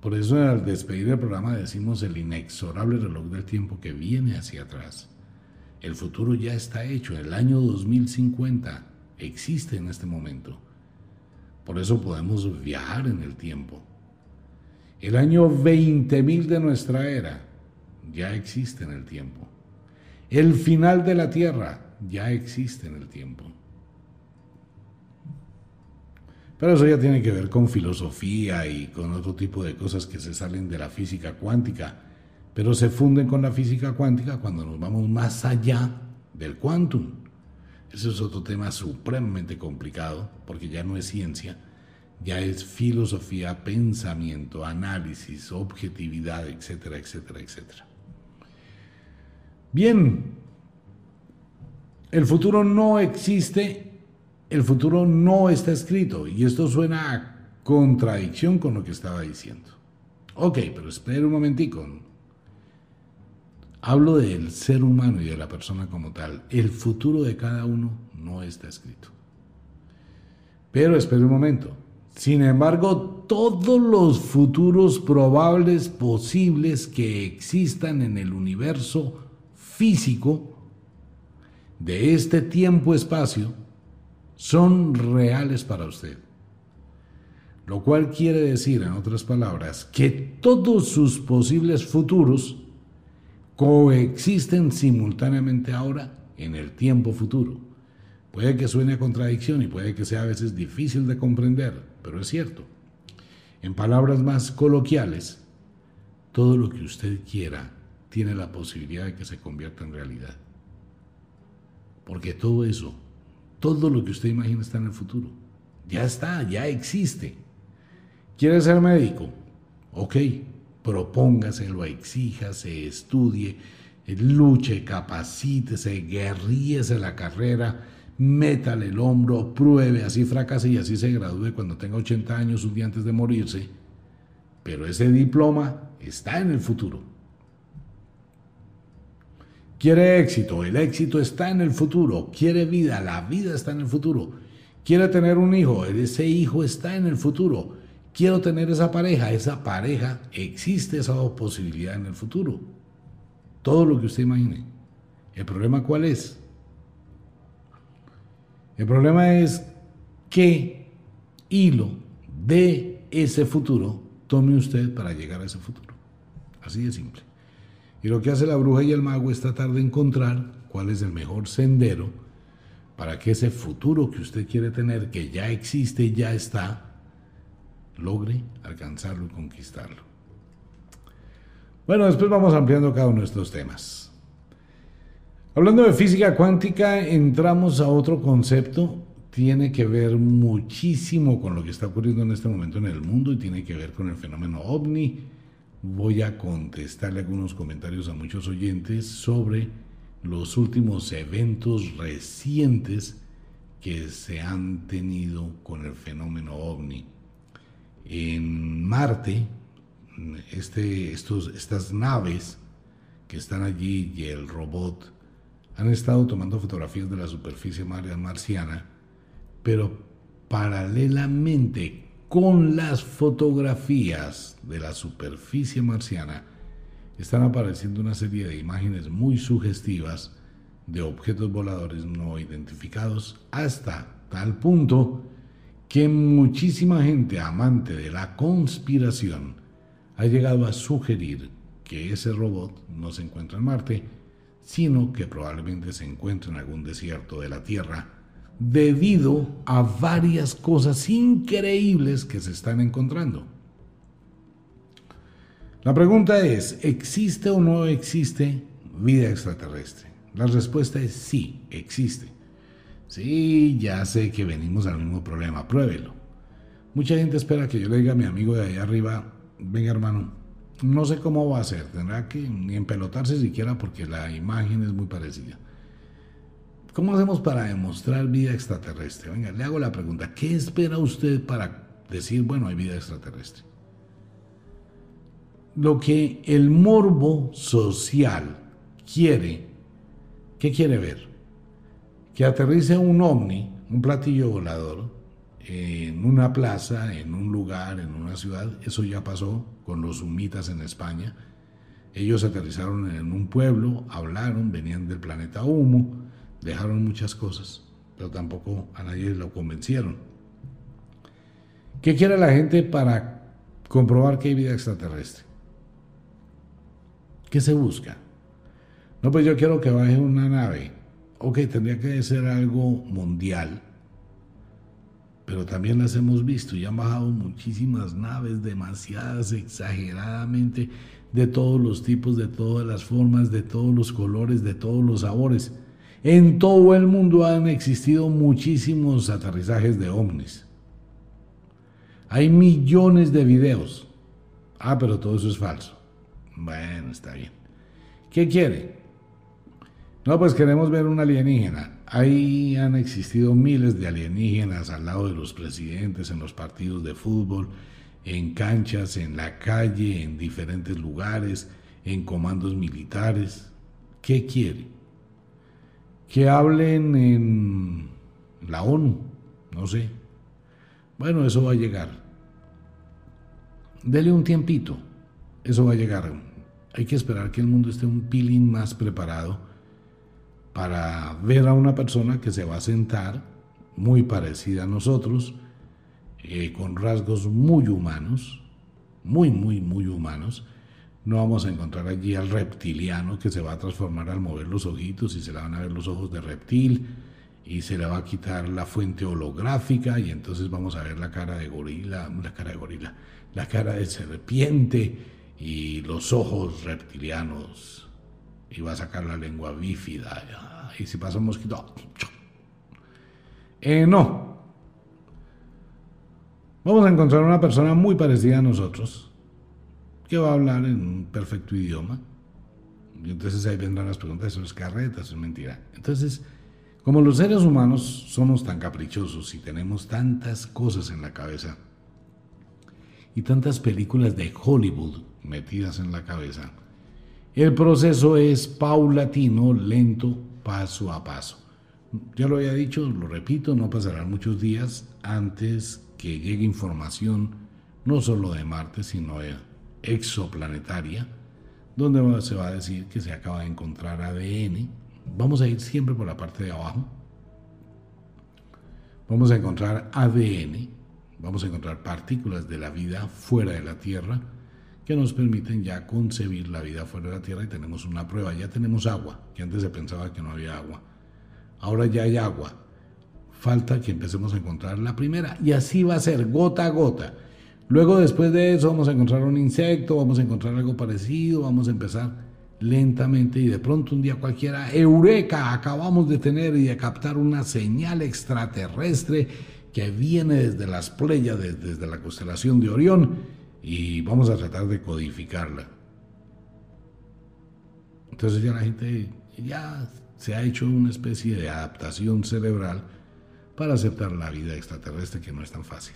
Por eso al despedir el programa decimos el inexorable reloj del tiempo que viene hacia atrás. El futuro ya está hecho, el año 2050 existe en este momento. Por eso podemos viajar en el tiempo. El año 20.000 de nuestra era ya existe en el tiempo. El final de la Tierra ya existe en el tiempo. Pero eso ya tiene que ver con filosofía y con otro tipo de cosas que se salen de la física cuántica, pero se funden con la física cuántica cuando nos vamos más allá del quantum. Ese es otro tema supremamente complicado, porque ya no es ciencia, ya es filosofía, pensamiento, análisis, objetividad, etcétera, etcétera, etcétera. Bien, el futuro no existe, el futuro no está escrito, y esto suena a contradicción con lo que estaba diciendo. Ok, pero espera un momentico. Hablo del ser humano y de la persona como tal. El futuro de cada uno no está escrito. Pero espera un momento. Sin embargo, todos los futuros probables, posibles que existan en el universo físico de este tiempo-espacio son reales para usted. Lo cual quiere decir, en otras palabras, que todos sus posibles futuros coexisten simultáneamente ahora en el tiempo futuro. Puede que suene a contradicción y puede que sea a veces difícil de comprender, pero es cierto. En palabras más coloquiales, todo lo que usted quiera tiene la posibilidad de que se convierta en realidad. Porque todo eso, todo lo que usted imagina está en el futuro. Ya está, ya existe. ¿Quiere ser médico? Ok. Propóngaselo, exíjase, estudie, luche, capacítese, guerríese la carrera, métale el hombro, pruebe, así fracase y así se gradúe cuando tenga 80 años un día antes de morirse. Pero ese diploma está en el futuro. Quiere éxito, el éxito está en el futuro. Quiere vida, la vida está en el futuro. Quiere tener un hijo, ese hijo está en el futuro. Quiero tener esa pareja, existe esa posibilidad en el futuro. Todo lo que usted imagine. ¿El problema cuál es? El problema es qué hilo de ese futuro tome usted para llegar a ese futuro. Así de simple. Y lo que hace la bruja y el mago es tratar de encontrar cuál es el mejor sendero para que ese futuro que usted quiere tener, que ya existe, ya está, logre alcanzarlo y conquistarlo. Bueno, después vamos ampliando cada uno de estos temas. Hablando de física cuántica, entramos a otro concepto. Tiene que ver muchísimo con lo que está ocurriendo en este momento en el mundo y tiene que ver con el fenómeno ovni. Voy a contestarle algunos comentarios a muchos oyentes sobre los últimos eventos recientes que se han tenido con el fenómeno ovni. En Marte, estas naves que están allí y el robot han estado tomando fotografías de la superficie marciana, pero paralelamente con las fotografías de la superficie marciana están apareciendo una serie de imágenes muy sugestivas de objetos voladores no identificados, hasta tal punto que muchísima gente amante de la conspiración ha llegado a sugerir que ese robot no se encuentra en Marte, sino que probablemente se encuentra en algún desierto de la Tierra, debido a varias cosas increíbles que se están encontrando. La pregunta es, ¿existe o no existe vida extraterrestre? La respuesta es sí, existe. Sí, ya sé que venimos al mismo problema, pruébelo. Mucha gente espera que yo le diga a mi amigo de allá arriba, venga hermano, no sé cómo va a ser, tendrá que ni empelotarse siquiera porque la imagen es muy parecida. ¿Cómo hacemos para demostrar vida extraterrestre? Venga, le hago la pregunta, ¿qué espera usted para decir, bueno, hay vida extraterrestre? Lo que el morbo social quiere, ¿qué quiere ver? Que aterrice un ovni, un platillo volador, en una plaza, en un lugar, en una ciudad. Eso ya pasó con los humitas en España. Ellos aterrizaron en un pueblo, hablaron, venían del planeta Humo, dejaron muchas cosas, pero tampoco a nadie lo convencieron. ¿Qué quiere la gente para comprobar que hay vida extraterrestre? ¿Qué se busca? No, pues yo quiero que baje una nave. Ok, tendría que ser algo mundial, pero también las hemos visto y han bajado muchísimas naves, demasiadas, exageradamente, de todos los tipos, de todas las formas, de todos los colores, de todos los sabores. En todo el mundo han existido muchísimos aterrizajes de ovnis. Hay millones de videos. Ah, pero todo eso es falso. Bueno, está bien. ¿Qué quiere? No, pues queremos ver un alienígena. Ahí han existido miles de alienígenas al lado de los presidentes, en los partidos de fútbol, en canchas, en la calle, en diferentes lugares, en comandos militares. ¿Qué quiere? Que hablen en la ONU, no sé. Bueno, eso va a llegar. Dele un tiempito, eso va a llegar. Hay que esperar que el mundo esté un pilín más preparado para ver a una persona que se va a sentar muy parecida a nosotros, con rasgos muy humanos, muy humanos. No vamos a encontrar allí al reptiliano que se va a transformar al mover los ojitos y se le van a ver los ojos de reptil y se le va a quitar la fuente holográfica y entonces vamos a ver la cara de gorila, la cara de serpiente y los ojos reptilianos, y va a sacar la lengua bífida y si pasa un mosquito no vamos a encontrar una persona muy parecida a nosotros que va a hablar en un perfecto idioma, y entonces ahí vendrán las preguntas, eso es carreta, eso es mentira. Entonces, como los seres humanos somos tan caprichosos y tenemos tantas cosas en la cabeza, y tantas películas de Hollywood metidas en la cabeza, el proceso es paulatino, lento, paso a paso. Ya lo había dicho, lo repito, no pasarán muchos días antes que llegue información, no solo de Marte, sino de exoplanetaria, donde se va a decir que se acaba de encontrar ADN. Vamos a ir siempre por la parte de abajo. Vamos a encontrar ADN, vamos a encontrar partículas de la vida fuera de la Tierra que nos permiten ya concebir la vida fuera de la Tierra, y tenemos una prueba, ya tenemos agua, que antes se pensaba que no había agua. Ahora ya hay agua. Falta que empecemos a encontrar la primera, y así va a ser, gota a gota. Luego, después de eso, vamos a encontrar un insecto, vamos a encontrar algo parecido, vamos a empezar lentamente y de pronto un día cualquiera, ¡eureka! Acabamos de tener y de captar una señal extraterrestre que viene desde las Pléyades, desde la constelación de Orión, y vamos a tratar de codificarla. Entonces ya la gente, ya se ha hecho una especie de adaptación cerebral para aceptar la vida extraterrestre, que no es tan fácil.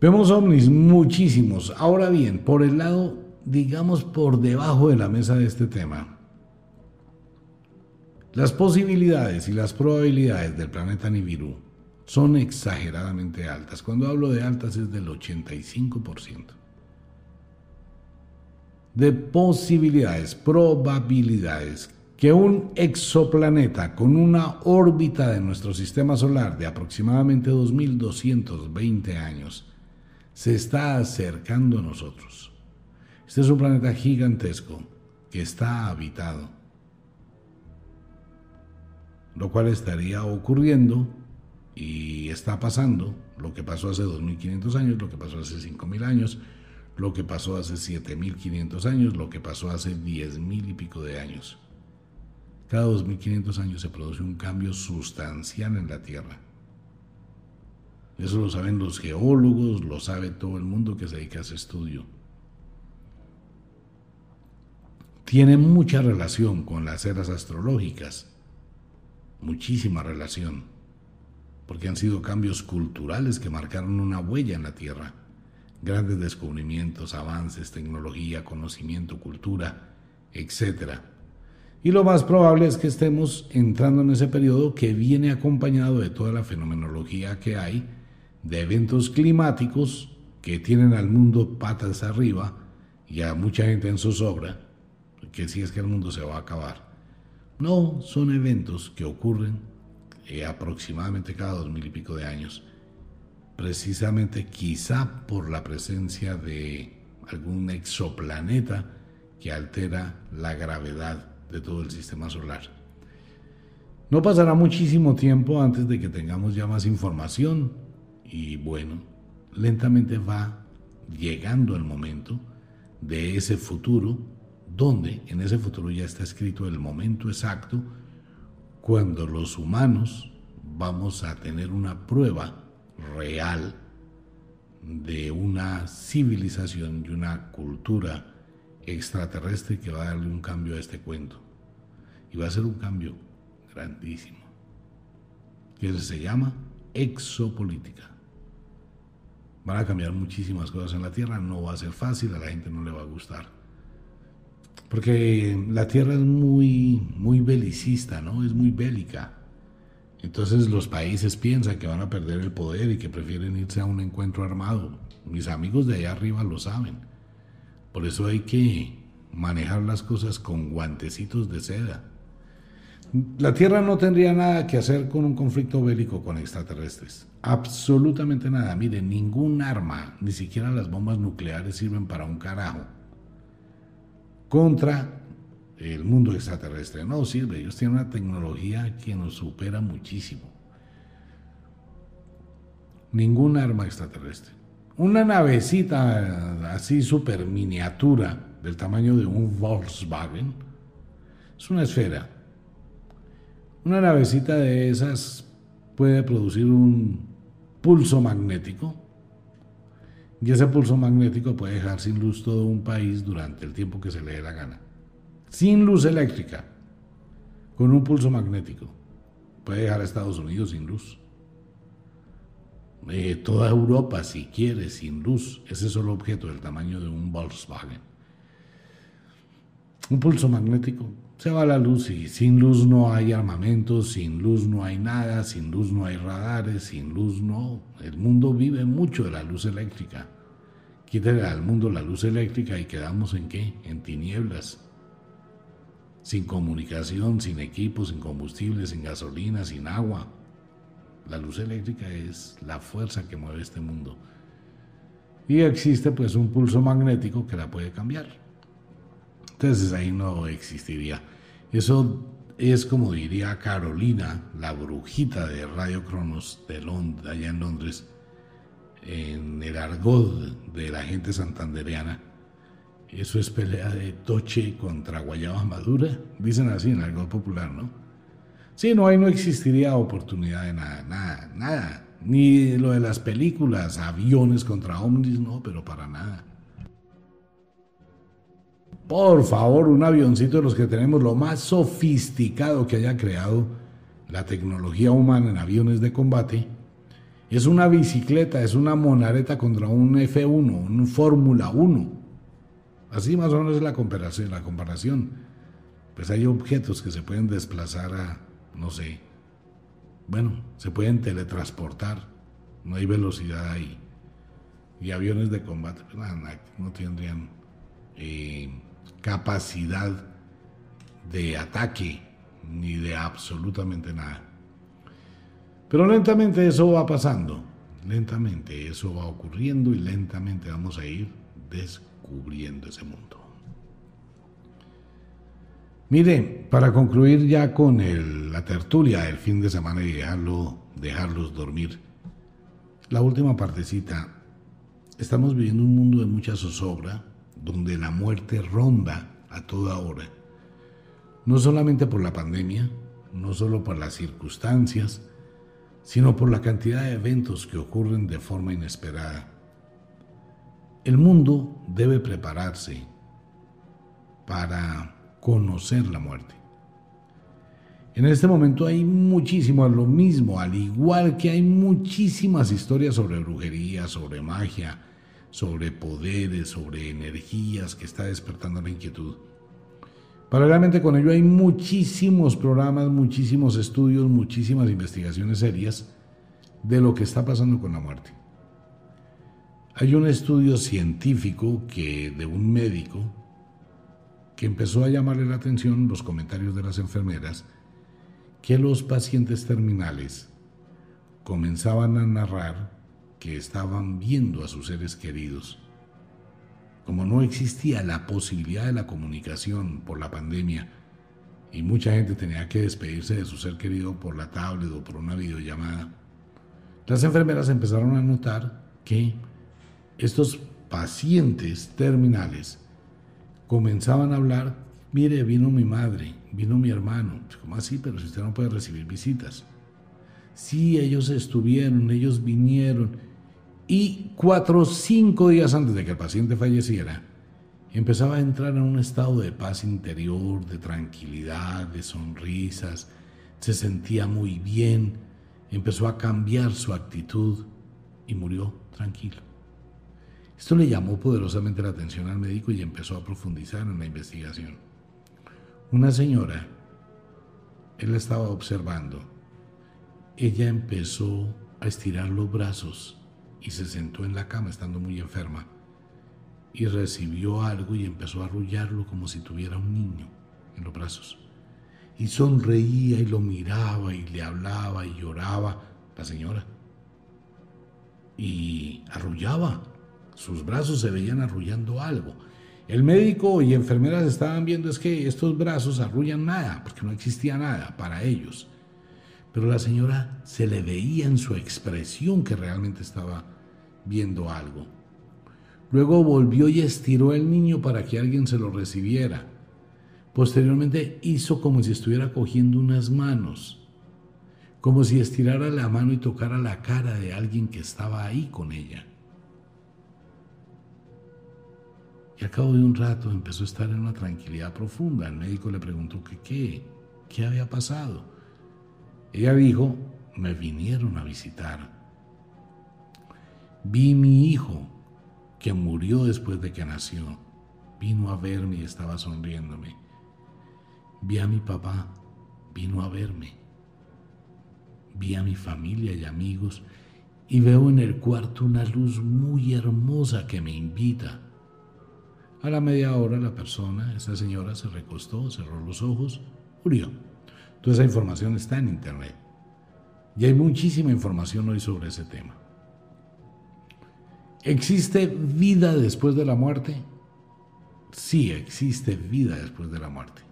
Vemos ovnis muchísimos. Ahora bien, por el lado, digamos, por debajo de la mesa de este tema, las posibilidades y las probabilidades del planeta Nibiru son exageradamente altas. Cuando hablo de altas es del 85%. De posibilidades, probabilidades, que un exoplaneta con una órbita de nuestro sistema solar de aproximadamente 2.220 años se está acercando a nosotros. Este es un planeta gigantesco que está habitado, lo cual estaría ocurriendo y está pasando lo que pasó hace 2.500 años, lo que pasó hace 5.000 años, lo que pasó hace 7.500 años, lo que pasó hace 10.000 y pico de años. Cada 2.500 años se produce un cambio sustancial en la Tierra. Eso lo saben los geólogos, lo sabe todo el mundo que se dedica a ese estudio. Tiene mucha relación con las eras astrológicas, muchísima relación, porque han sido cambios culturales que marcaron una huella en la Tierra. Grandes descubrimientos, avances, tecnología, conocimiento, cultura, etc. Y lo más probable es que estemos entrando en ese periodo que viene acompañado de toda la fenomenología que hay, de eventos climáticos que tienen al mundo patas arriba y a mucha gente en zozobra, que si es que el mundo se va a acabar. No, son eventos que ocurren aproximadamente cada 2.000 y pico de años, precisamente quizá por la presencia de algún exoplaneta que altera la gravedad de todo el sistema solar. No pasará muchísimo tiempo antes de que tengamos ya más información y bueno, lentamente va llegando el momento de ese futuro, donde en ese futuro ya está escrito el momento exacto cuando los humanos vamos a tener una prueba real de una civilización y una cultura extraterrestre que va a darle un cambio a este cuento. Y va a ser un cambio grandísimo, que se llama exopolítica. Van a cambiar muchísimas cosas en la Tierra, no va a ser fácil, a la gente no le va a gustar. Porque la Tierra es muy belicista, ¿no? Es muy bélica. Entonces los países piensan que van a perder el poder y que prefieren irse a un encuentro armado. Mis amigos de allá arriba lo saben. Por eso hay que manejar las cosas con guantecitos de seda. La Tierra no tendría nada que hacer con un conflicto bélico con extraterrestres. Absolutamente nada. Miren, ningún arma, ni siquiera las bombas nucleares sirven para un carajo. Contra el mundo extraterrestre no sirve. Ellos tienen una tecnología que nos supera muchísimo. Ningún arma extraterrestre. Una navecita así super miniatura del tamaño de un Volkswagen. Es una esfera. Una navecita de esas puede producir un pulso magnético y ese pulso magnético puede dejar sin luz todo un país durante el tiempo que se le dé la gana. Sin luz eléctrica, con un pulso magnético, puede dejar a Estados Unidos sin luz. Toda Europa, si quiere, sin luz. Ese solo objeto del tamaño de un Volkswagen. Un pulso magnético. Se va la luz y sin luz no hay armamento, sin luz no hay nada, sin luz no hay radares, sin luz no. El mundo vive mucho de la luz eléctrica. Quítale al mundo la luz eléctrica y quedamos ¿en qué? En tinieblas. Sin comunicación, sin equipo, sin combustible, sin gasolina, sin agua. La luz eléctrica es la fuerza que mueve este mundo. Y existe pues un pulso magnético que la puede cambiar. Entonces ahí no existiría. Eso es como diría Carolina, la brujita de Radio Cronos de allá en Londres, en el argot de la gente santandereana. Eso es pelea de toche contra guayaba madura. Dicen así en algo popular, ¿no? Sí, no, ahí no existiría oportunidad de nada. Ni lo de las películas, aviones contra ovnis, no, pero para nada. Por favor, un avioncito de los que tenemos, lo más sofisticado que haya creado la tecnología humana en aviones de combate. Es una bicicleta, es una monareta contra un F1, un Fórmula 1. Así más o menos es la comparación. Pues hay objetos que se pueden desplazar a, no sé, bueno, se pueden teletransportar, no hay velocidad ahí. Y aviones de combate, pues nada, no tendrían capacidad de ataque, ni de absolutamente nada. Pero lentamente eso va pasando, lentamente eso va ocurriendo y lentamente vamos a ir descubriendo ese mundo. Mire, para concluir ya con la tertulia del fin de semana y dejarlos dormir, la última partecita. Estamos viviendo un mundo de mucha zozobra, donde la muerte ronda a toda hora. No solamente por la pandemia, no solo por las circunstancias, sino por la cantidad de eventos que ocurren de forma inesperada. El mundo debe prepararse para conocer la muerte. En este momento hay muchísimo, lo mismo, al igual que hay muchísimas historias sobre brujería, sobre magia, sobre poderes, sobre energías que está despertando la inquietud. Paralelamente con ello hay muchísimos programas, muchísimos estudios, muchísimas investigaciones serias de lo que está pasando con la muerte. Hay un estudio científico de un médico que empezó a llamarle la atención los comentarios de las enfermeras, que los pacientes terminales comenzaban a narrar que estaban viendo a sus seres queridos como no existía la posibilidad de la comunicación por la pandemia y mucha gente tenía que despedirse de su ser querido por la tablet o por una videollamada, las enfermeras empezaron a notar que estos pacientes terminales comenzaban a hablar: mire, vino mi madre, vino mi hermano. ¿Cómo así? Pero si usted no puede recibir visitas. Sí, ellos estuvieron, ellos vinieron. Y 4 o 5 días antes de que el paciente falleciera, empezaba a entrar en un estado de paz interior, de tranquilidad, de sonrisas. Se sentía muy bien, empezó a cambiar su actitud y murió tranquilo. Esto le llamó poderosamente la atención al médico y empezó a profundizar en la investigación. Una señora, él la estaba observando, ella empezó a estirar los brazos y se sentó en la cama estando muy enferma y recibió algo y empezó a arrullarlo como si tuviera un niño en los brazos, y sonreía y lo miraba y le hablaba y lloraba la señora y arrullaba. Sus brazos se veían arrullando algo. El médico y enfermeras estaban viendo es que estos brazos arrullan nada, porque no existía nada para ellos. Pero la señora se le veía en su expresión que realmente estaba viendo algo. Luego volvió y estiró el niño para que alguien se lo recibiera. Posteriormente hizo como si estuviera cogiendo unas manos, como si estirara la mano y tocara la cara de alguien que estaba ahí con ella. Y al cabo de un rato empezó a estar en una tranquilidad profunda. El médico le preguntó que qué había pasado. Ella dijo: me vinieron a visitar. Vi mi hijo, que murió después de que nació. Vino a verme y estaba sonriéndome. Vi a mi papá, vino a verme. Vi a mi familia y amigos y veo en el cuarto una luz muy hermosa que me invita. A la media hora la persona, esta señora, se recostó, cerró los ojos, murió. Toda esa información está en internet. Y hay muchísima información hoy sobre ese tema. ¿Existe vida después de la muerte? Sí, existe vida después de la muerte.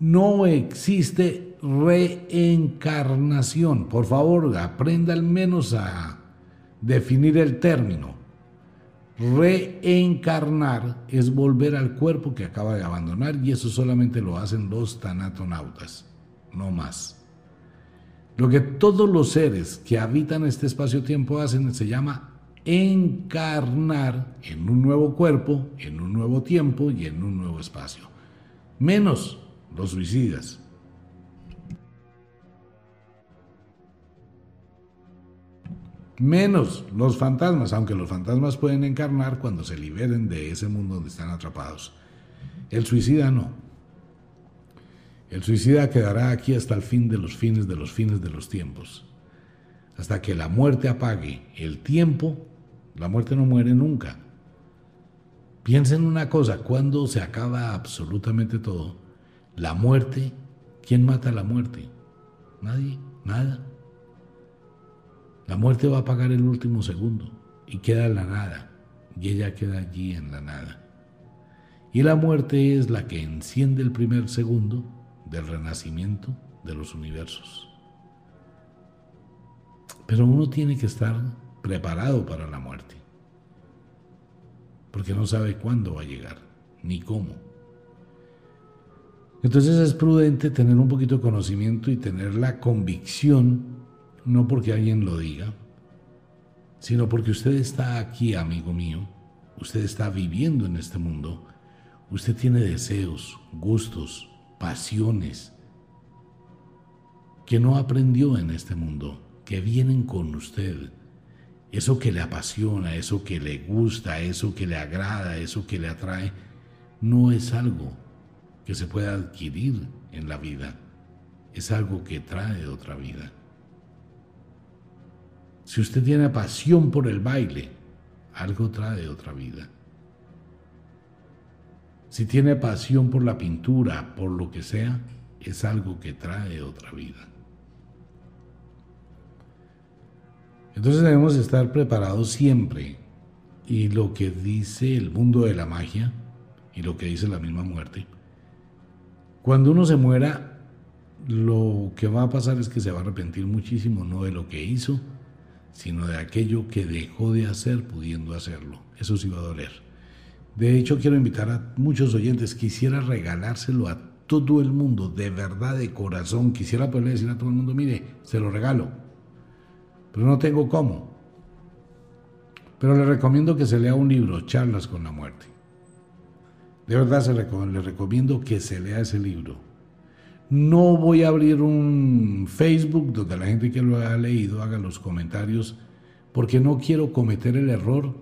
No existe reencarnación. Por favor, aprenda al menos a definir el término. Reencarnar es volver al cuerpo que acaba de abandonar, y eso solamente lo hacen los tanatonautas, no más. Lo que todos los seres que habitan este espacio-tiempo hacen se llama encarnar en un nuevo cuerpo, en un nuevo tiempo y en un nuevo espacio. Menos los suicidas. Menos los fantasmas, aunque los fantasmas pueden encarnar cuando se liberen de ese mundo donde están atrapados. El suicida no. El suicida quedará aquí hasta el fin de los fines de los fines de los tiempos. Hasta que la muerte apague el tiempo, la muerte no muere nunca. Piensen una cosa, cuando se acaba absolutamente todo, la muerte, ¿quién mata a la muerte? Nadie, nada. La muerte va a apagar el último segundo y queda en la nada, y ella queda allí en la nada. Y la muerte es la que enciende el primer segundo del renacimiento de los universos. Pero uno tiene que estar preparado para la muerte, porque no sabe cuándo va a llegar, ni cómo. Entonces es prudente tener un poquito de conocimiento y tener la convicción. No porque alguien lo diga, sino porque usted está aquí, amigo mío. Usted está viviendo en este mundo. Usted tiene deseos, gustos, pasiones que no aprendió en este mundo, que vienen con usted. Eso que le apasiona, eso que le gusta, eso que le agrada, eso que le atrae, no es algo que se pueda adquirir en la vida. Es algo que trae otra vida. Si usted tiene pasión por el baile, algo trae otra vida. Si tiene pasión por la pintura, por lo que sea, es algo que trae otra vida. Entonces debemos estar preparados siempre y lo que dice el mundo de la magia y lo que dice la misma muerte. Cuando uno se muera, lo que va a pasar es que se va a arrepentir muchísimo, no de lo que hizo, sino de aquello que dejó de hacer pudiendo hacerlo. Eso sí va a doler. De hecho, quiero invitar a muchos oyentes, quisiera regalárselo a todo el mundo, de verdad, de corazón. Quisiera poderle decir a todo el mundo, mire, se lo regalo, pero no tengo cómo. Pero le recomiendo que se lea un libro, Charlas con la Muerte. De verdad, le recomiendo que se lea ese libro. No voy a abrir un Facebook donde la gente que lo ha leído haga los comentarios, porque no quiero cometer el error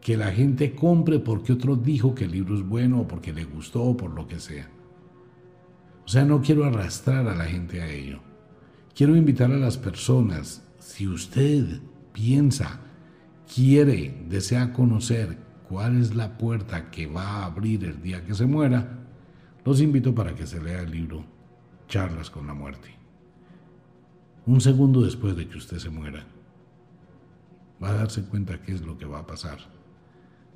que la gente compre porque otro dijo que el libro es bueno, o porque le gustó, o por lo que sea. O sea, no quiero arrastrar a la gente a ello. Quiero invitar a las personas, si usted piensa, quiere, desea conocer cuál es la puerta que va a abrir el día que se muera, los invito para que se lea el libro Charlas con la Muerte. Un segundo después de que usted se muera, va a darse cuenta qué es lo que va a pasar.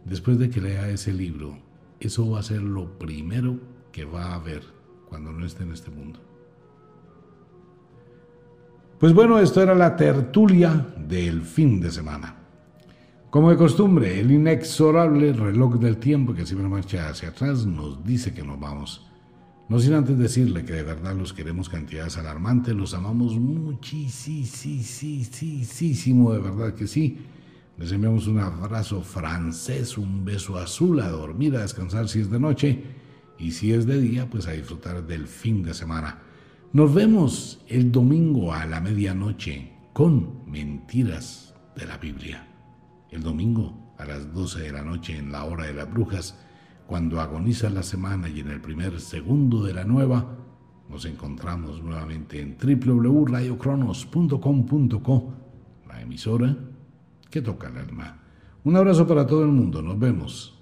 Después de que lea ese libro, eso va a ser lo primero que va a ver cuando no esté en este mundo. Pues bueno, esto era la tertulia del fin de semana. Como de costumbre, el inexorable reloj del tiempo que siempre marcha hacia atrás nos dice que nos vamos. No sin antes decirle que de verdad los queremos cantidades alarmantes, los amamos muchísimo, de verdad que sí. Les enviamos un abrazo francés, un beso azul, a dormir, a descansar si es de noche, y si es de día, pues a disfrutar del fin de semana. Nos vemos el domingo a la medianoche con Mentiras de la Biblia. El domingo a las 12 de la noche en la hora de las brujas, cuando agoniza la semana y en el primer segundo de la nueva, nos encontramos nuevamente en www.radiocronos.com.co, la emisora que toca el alma. Un abrazo para todo el mundo, nos vemos.